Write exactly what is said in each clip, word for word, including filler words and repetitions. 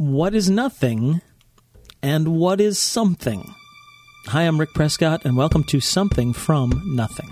What is nothing and what is something? Hi, I'm Rick Prescott, and welcome to Something From Nothing.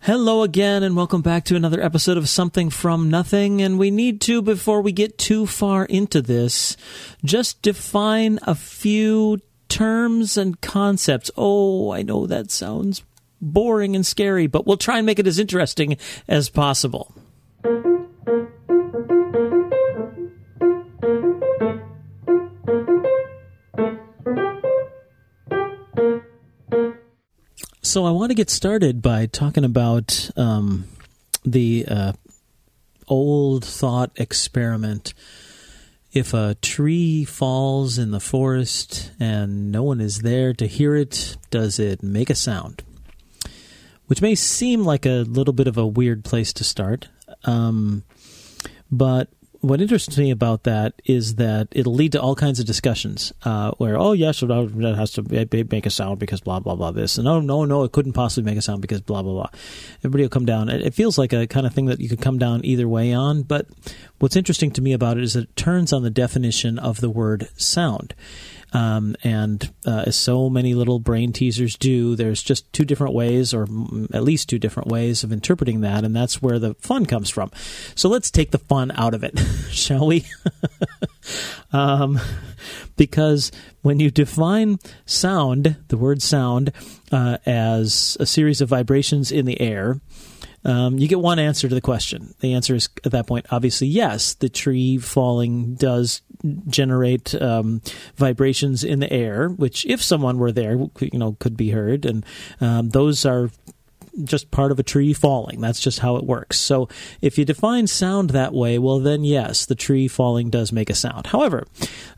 Hello again, and welcome back to another episode of Something From Nothing. And we need to, before we get too far into this, just define a few terms and concepts. Oh, I know that sounds boring and scary, but we'll try and make it as interesting as possible. So I want to get started by talking about um, the uh, old thought experiment. If a tree falls in the forest and no one is there to hear it, does it make a sound? Which may seem like a little bit of a weird place to start, um, but what interests me about that is that it'll lead to all kinds of discussions uh, where, oh, yes, that has to make a sound because blah, blah, blah, this. And, oh, no, no, it couldn't possibly make a sound because blah, blah, blah. Everybody will come down. It feels like a kind of thing that you could come down either way on. But what's interesting to me about it is it turns on the definition of the word sound. Um, and uh, as so many little brain teasers do, there's just two different ways, or m- at least two different ways of interpreting that, and that's where the fun comes from. So let's take the fun out of it, shall we? um, because when you define sound, the word sound, uh, as a series of vibrations in the air, Um, you get one answer to the question. The answer is, at that point, obviously, yes, the tree falling does generate um, vibrations in the air, which, if someone were there, you know, could be heard. And um, those are just part of a tree falling. That's just how it works. So if you define sound that way, well, then, yes, the tree falling does make a sound. However,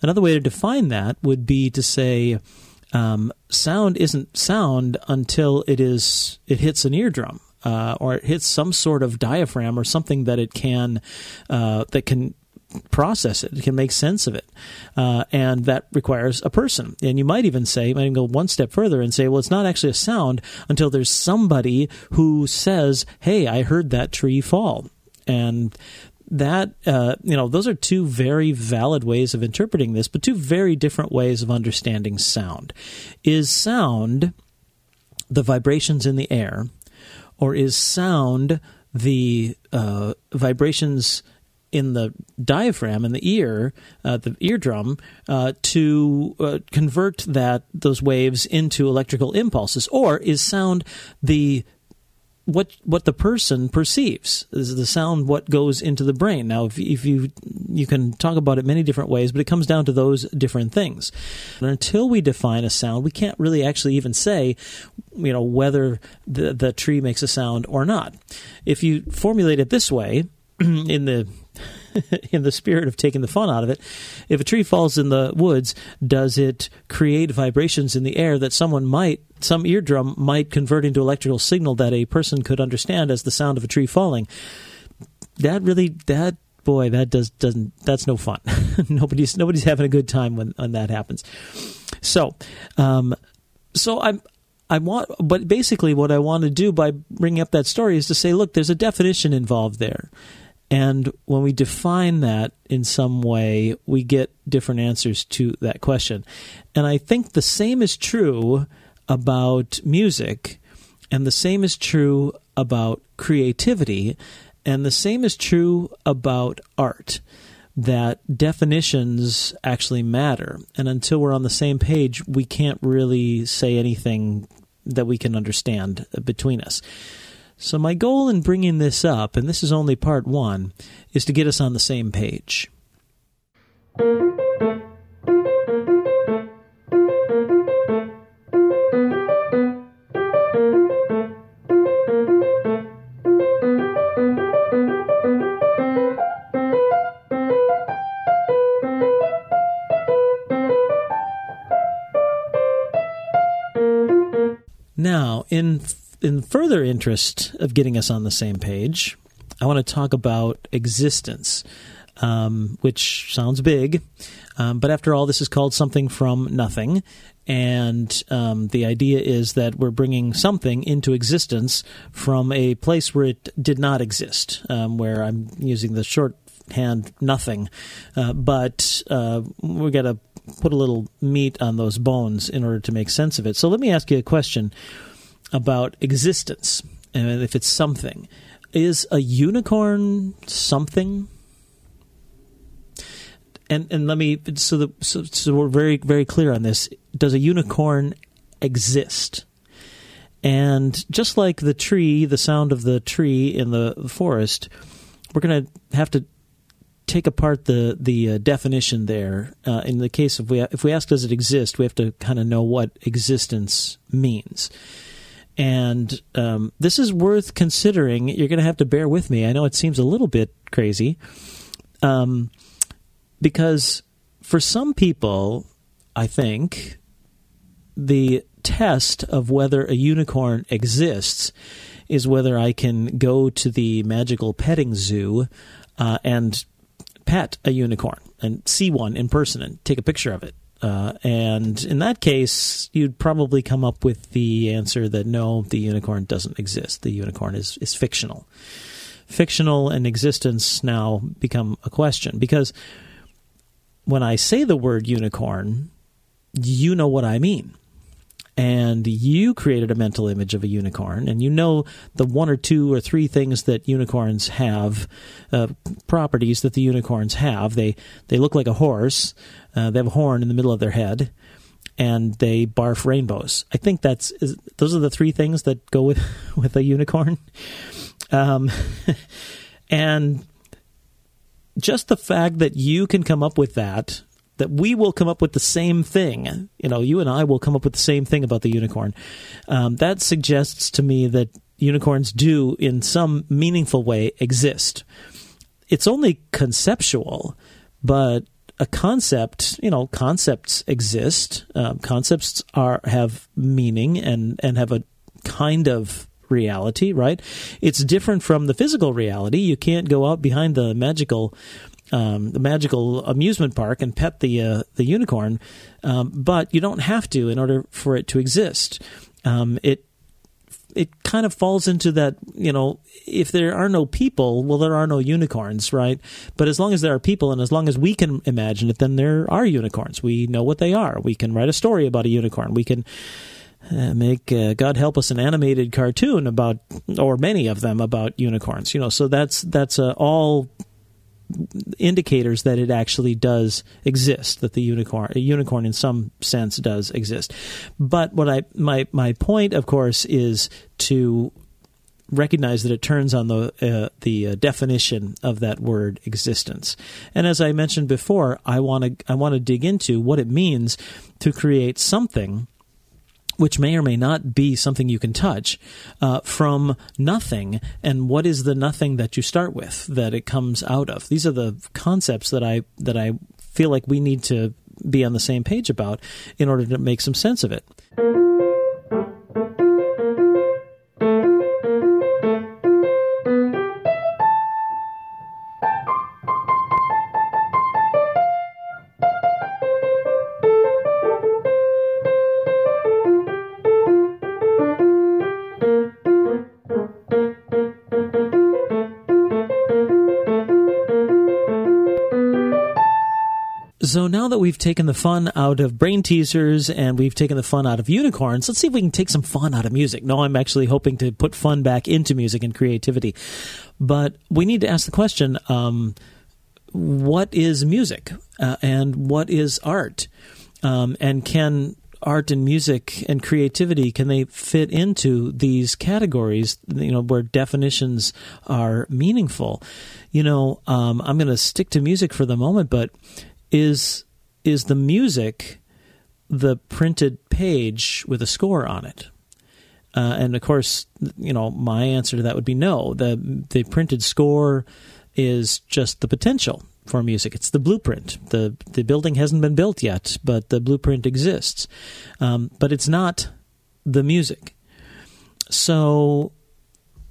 another way to define that would be to say um, sound isn't sound until it is it hits an eardrum. Uh, or it hits some sort of diaphragm or something that it can uh, that can process it. It can make sense of it, uh, and that requires a person. And you might even say, you might even go one step further and say, well, it's not actually a sound until there's somebody who says, "Hey, I heard that tree fall," and that uh, you know, those are two very valid ways of interpreting this, but two very different ways of understanding sound. Is sound the vibrations in the air? Or is sound the uh, vibrations in the diaphragm, in the ear, uh, the eardrum, uh, to uh, convert that those waves into electrical impulses? Or is sound the what what the person perceives? Is the sound what goes into the brain? Now, if, if you you can talk about it many different ways, but it comes down to those different things. And until we define a sound, we can't really actually even say, you know, whether the, the tree makes a sound or not. If you formulate it this way, in the in the spirit of taking the fun out of it, if a tree falls in the woods, does it create vibrations in the air that someone might, some eardrum might convert into electrical signal that a person could understand as the sound of a tree falling? That really, that boy, that does doesn't that's no fun. nobody's nobody's having a good time when, when that happens. So, um, so I'm. I want, but basically what I want to do by bringing up that story is to say, look, there's a definition involved there. And when we define that in some way, we get different answers to that question. And I think the same is true about music, and the same is true about creativity, and the same is true about art, that definitions actually matter. And until we're on the same page, we can't really say anything that we can understand between us. So my goal in bringing this up, and this is only part one, is to get us on the same page. Now, in in further interest of getting us on the same page, I want to talk about existence. um, which sounds big. Um, but after all, this is called Something From Nothing. And um, the idea is that we're bringing something into existence from a place where it did not exist, um, where I'm using the shorthand nothing. Uh, but uh, we got to put a little meat on those bones in order to make sense of it. So let me ask you a question about existence, and if it's something. Is a unicorn something? And and let me so the so, so we're very very clear on this. Does a unicorn exist? And just like the tree, the sound of the tree in the forest, we're going to have to take apart the the uh, definition there. Uh, in the case of we if we ask does it exist, we have to kind of know what existence means. And um, this is worth considering. You're going to have to bear with me. I know it seems a little bit crazy. Um, because for some people, I think, the test of whether a unicorn exists is whether I can go to the magical petting zoo uh, and pet a unicorn and see one in person and take a picture of it. Uh, and in that case, you'd probably come up with the answer that no, the unicorn doesn't exist. The unicorn is, is fictional. Fictional and existence now become a question, because when I say the word unicorn, you know what I mean. And you created a mental image of a unicorn, and you know the one or two or three things that unicorns have, uh, properties that the unicorns have. They they look like a horse. Uh, they have a horn in the middle of their head, and they barf rainbows. I think that's is, those are the three things that go with, with a unicorn. Um, and just the fact that you can come up with that, that we will come up with the same thing. You know, you and I will come up with the same thing about the unicorn. Um, that suggests to me that unicorns do, in some meaningful way, exist. It's only conceptual, but a concept, you know, concepts exist. Um, concepts are have meaning and, and have a kind of reality, right? It's different from the physical reality. You can't go out behind the magical Um, the magical amusement park and pet the uh, the unicorn, um, but you don't have to in order for it to exist. Um, it it kind of falls into that, you know, if there are no people, well, there are no unicorns, right? But as long as there are people and as long as we can imagine it, then there are unicorns. We know what they are. We can write a story about a unicorn. We can Uh, make, uh, God help us, an animated cartoon about, or many of them, about unicorns. You know, so that's that's uh, all indicators that it actually does exist, that the unicorn a unicorn in some sense does exist. But what I my my point, of course, is to recognize that it turns on the uh, the uh, definition of that word existence. And as I mentioned before, I want to I want to dig into what it means to create something which may or may not be something you can touch, uh, from nothing, and what is the nothing that you start with, that it comes out of. These are the concepts that I that I feel like we need to be on the same page about in order to make some sense of it. So now that we've taken the fun out of brain teasers and we've taken the fun out of unicorns, let's see if we can take some fun out of music. No, I'm actually hoping to put fun back into music and creativity. But we need to ask the question, um, what is music? Uh, and what is art? Um, and can art and music and creativity, can they fit into these categories, you know, where definitions are meaningful? You know, um, I'm going to stick to music for the moment, but Is is the music the printed page with a score on it? Uh, and of course, you know, my answer to that would be no. The the printed score is just the potential for music. It's the blueprint. the The building hasn't been built yet, but the blueprint exists. Um, but it's not the music. So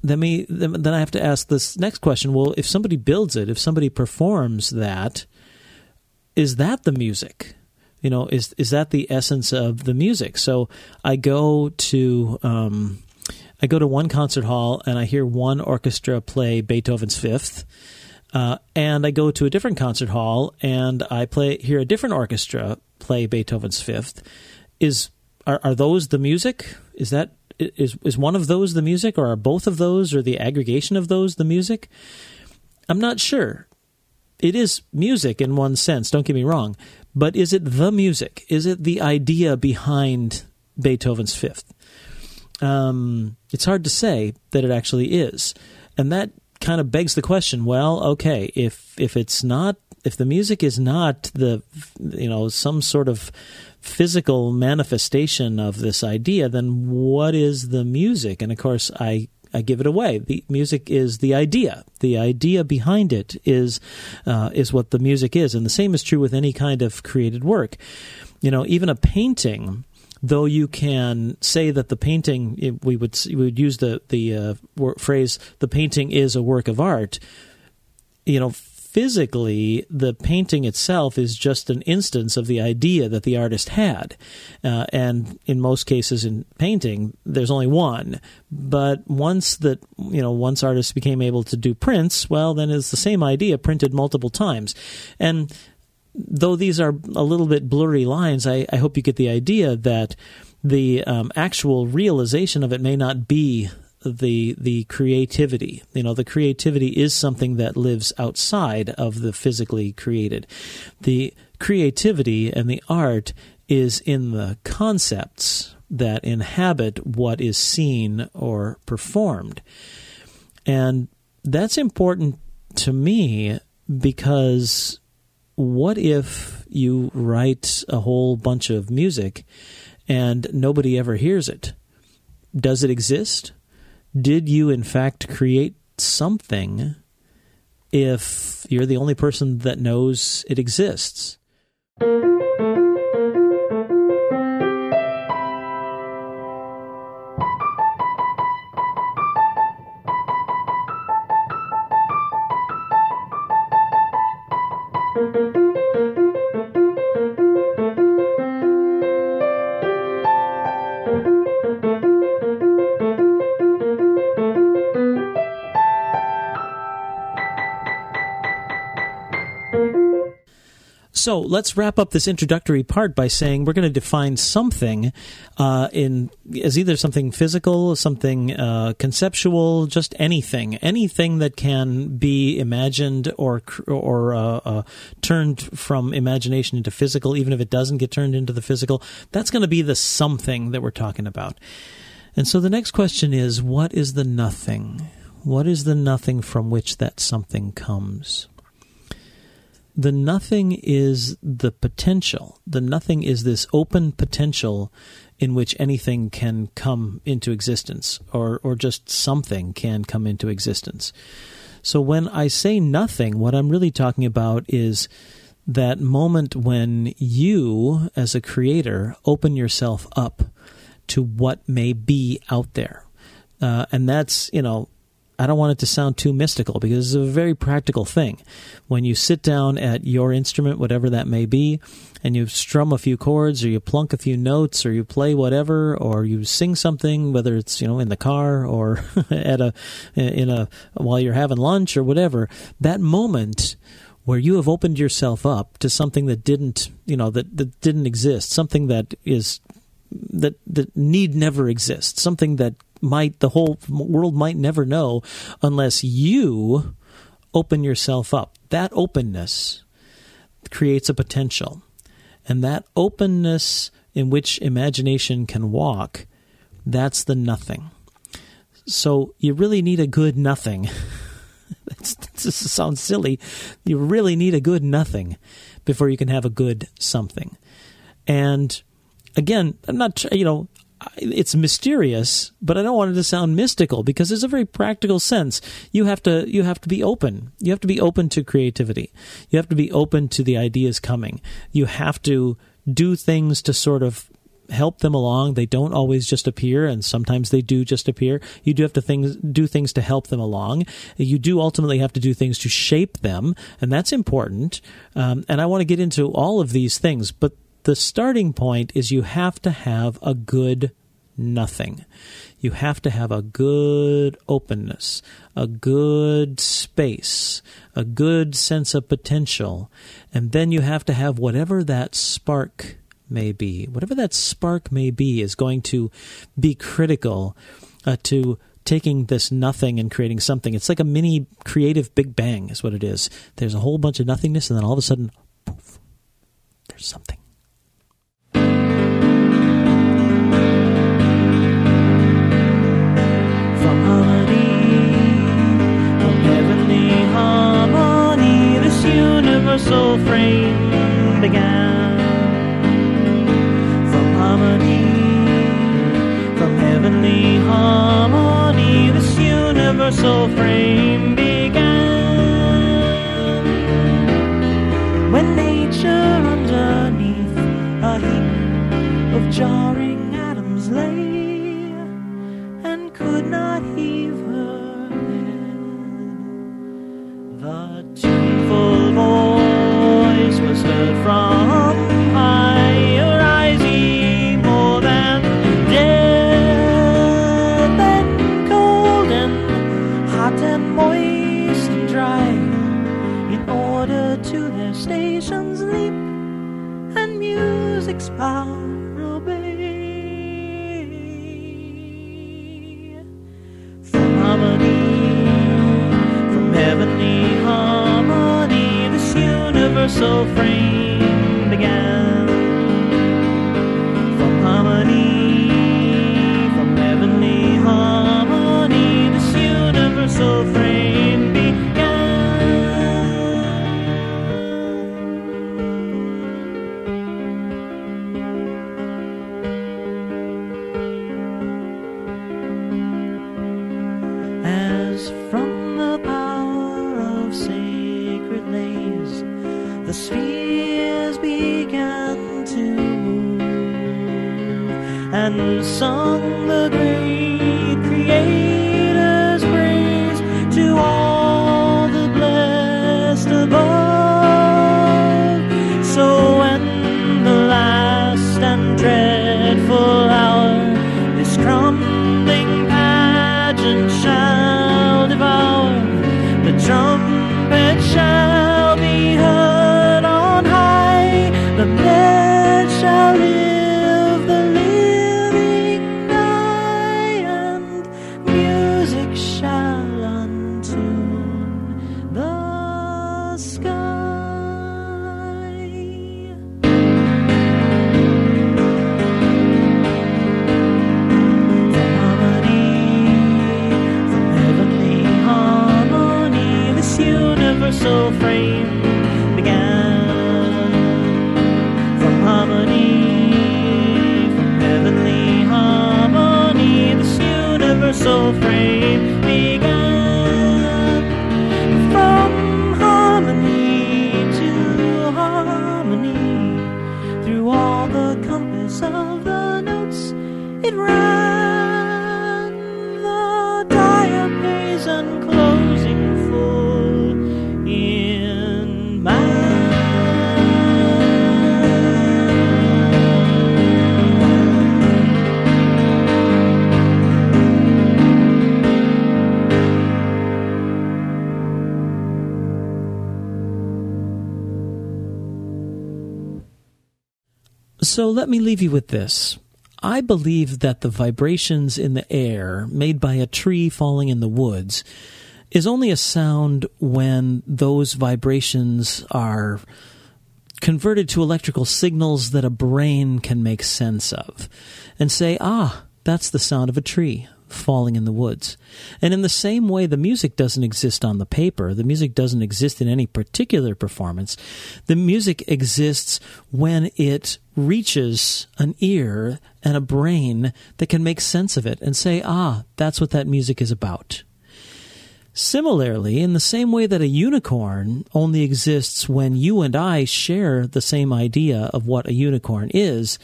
then me then I have to ask this next question. Well, if somebody builds it, if somebody performs that, is that the music? You know, is is that the essence of the music? So I go to um, I go to one concert hall and I hear one orchestra play Beethoven's Fifth, uh, and I go to a different concert hall and I play hear a different orchestra play Beethoven's Fifth. Is are, are those the music? Is that is is one of those the music, or are both of those, or the aggregation of those, the music? I'm not sure. It is music in one sense, don't get me wrong, but is it the music? Is it the idea behind Beethoven's Fifth? Um, it's hard to say that it actually is. And that kind of begs the question, well, okay, if if it's not, if the music is not the, you know, some sort of physical manifestation of this idea, then what is the music? And of course, I I give it away. The music is the idea. The idea behind it is uh, is what the music is. And the same is true with any kind of created work. You know, even a painting, though you can say that the painting, it, we would we would use the, the uh, wor- phrase, the painting is a work of art, you know, physically, the painting itself is just an instance of the idea that the artist had. Uh, and in most cases in painting, there's only one. But once that, you know, once artists became able to do prints, well, then it's the same idea printed multiple times. And though these are a little bit blurry lines, I, I hope you get the idea that the um, actual realization of it may not be the the creativity. You know, the creativity is something that lives outside of the physically created. The creativity and the art is in the concepts that inhabit what is seen or performed. And that's important to me, because what if you write a whole bunch of music and nobody ever hears it? Does it exist? Did you, in fact, create something if you're the only person that knows it exists? So let's wrap up this introductory part by saying we're going to define something uh, in as either something physical, something uh, conceptual, just anything, anything that can be imagined or or uh, uh, turned from imagination into physical, even if it doesn't get turned into the physical. That's going to be the something that we're talking about. And so the next question is, what is the nothing? What is the nothing from which that something comes? The nothing is the potential. The nothing is this open potential in which anything can come into existence, or, or just something can come into existence. So when I say nothing, what I'm really talking about is that moment when you, as a creator, open yourself up to what may be out there. Uh, and that's, you know, I don't want it to sound too mystical, because it's a very practical thing. When you sit down at your instrument, whatever that may be, and you strum a few chords, or you plunk a few notes, or you play whatever, or you sing something, whether it's, you know, in the car or at a in a while you're having lunch or whatever, that moment where you have opened yourself up to something that didn't, you know, that, that didn't exist, something that is that that need never exist, something that might the whole world might never know unless you open yourself up. That openness creates a potential, and that openness in which imagination can walk, that's the nothing. So you really need a good nothing. This sounds silly. You really need a good nothing before you can have a good something. And again, I'm not, you know, it's mysterious, but I don't want it to sound mystical, because there's a very practical sense. You have to you have to be open. You have to be open to creativity. You have to be open to the ideas coming. You have to do things to sort of help them along. They don't always just appear, and sometimes they do just appear. You do have to things, do things to help them along. You do ultimately have to do things to shape them, and that's important. Um, and I want to get into all of these things, but the starting point is you have to have a good nothing. You have to have a good openness, a good space, a good sense of potential, and then you have to have whatever that spark may be. Whatever that spark may be is going to be critical uh, to taking this nothing and creating something. It's like a mini creative Big Bang is what it is. There's a whole bunch of nothingness, and then all of a sudden, poof, there's something. Universal frame began from harmony, from heavenly harmony. This universal frame began when nature underneath a heap of jarring atoms lay and could not heave her head. The tuneful voice was heard from higher, rising more than dead, then cold and hot and moist and dry, in order to their stations leap and music's power obey. From harmony, from heavenly harmony, this universal frame began from harmony, from heavenly harmony. This universal frame began as from the power of sacred lays. The spheres began to move and sung the great Creator's praise to all the blessed above. So when the last and dreadful hour this crumbling pageant shall devour, the trumpet shall So let me leave you with this. I believe that the vibrations in the air made by a tree falling in the woods is only a sound when those vibrations are converted to electrical signals that a brain can make sense of and say, ah, that's the sound of a tree falling in the woods. And in the same way, the music doesn't exist on the paper. The music doesn't exist in any particular performance. The music exists when it reaches an ear and a brain that can make sense of it and say, ah, that's what that music is about. Similarly, in the same way that a unicorn only exists when you and I share the same idea of what a unicorn is,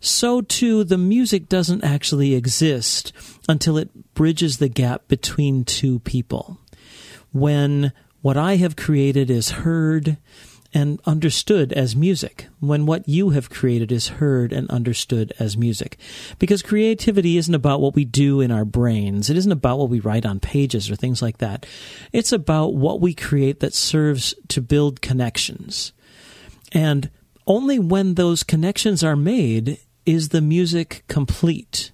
so too the music doesn't actually exist until it bridges the gap between two people. When what I have created is heard and understood as music, when what you have created is heard and understood as music. Because creativity isn't about what we do in our brains. It isn't about what we write on pages or things like that. It's about what we create that serves to build connections. And only when those connections are made is the music complete.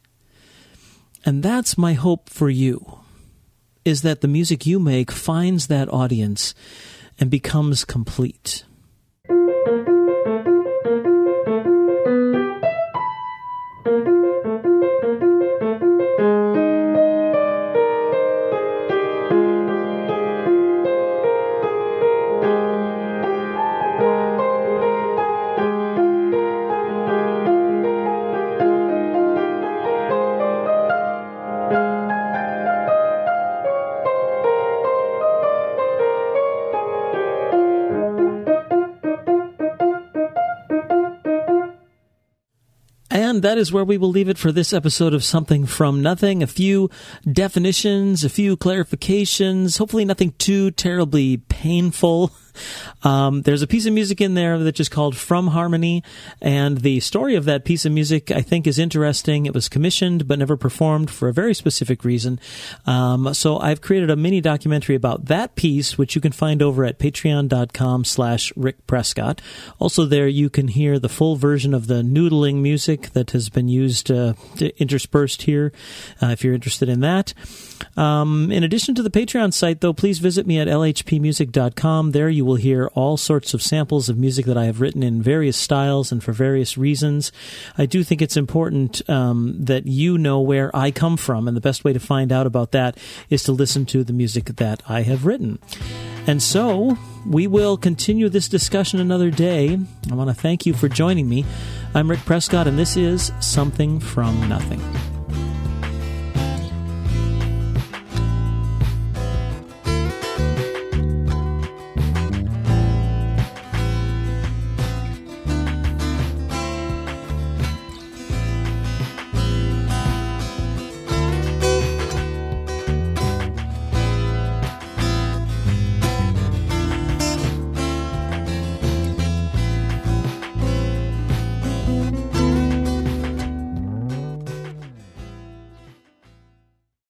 And that's my hope for you, is that the music you make finds that audience and becomes complete. And that is where we will leave it for this episode of Something From Nothing. A few definitions, a few clarifications, hopefully nothing too terribly painful. Um, there's a piece of music in there that's just called From Harmony, and the story of that piece of music, I think, is interesting. It was commissioned but never performed for a very specific reason. Um, so I've created a mini documentary about that piece, which you can find over at patreon.com slash Rick Prescott. Also there you can hear the full version of the noodling music that has been used, uh, interspersed here, uh, if you're interested in that. Um, in addition to the Patreon site, though, please visit me at l h p music dot com. There you will hear all sorts of samples of music that I have written in various styles and for various reasons. I do think it's important um, that you know where I come from, and the best way to find out about that is to listen to the music that I have written. And so we will continue this discussion another day. I want to thank you for joining me. I'm Rick Prescott, and this is Something From Nothing.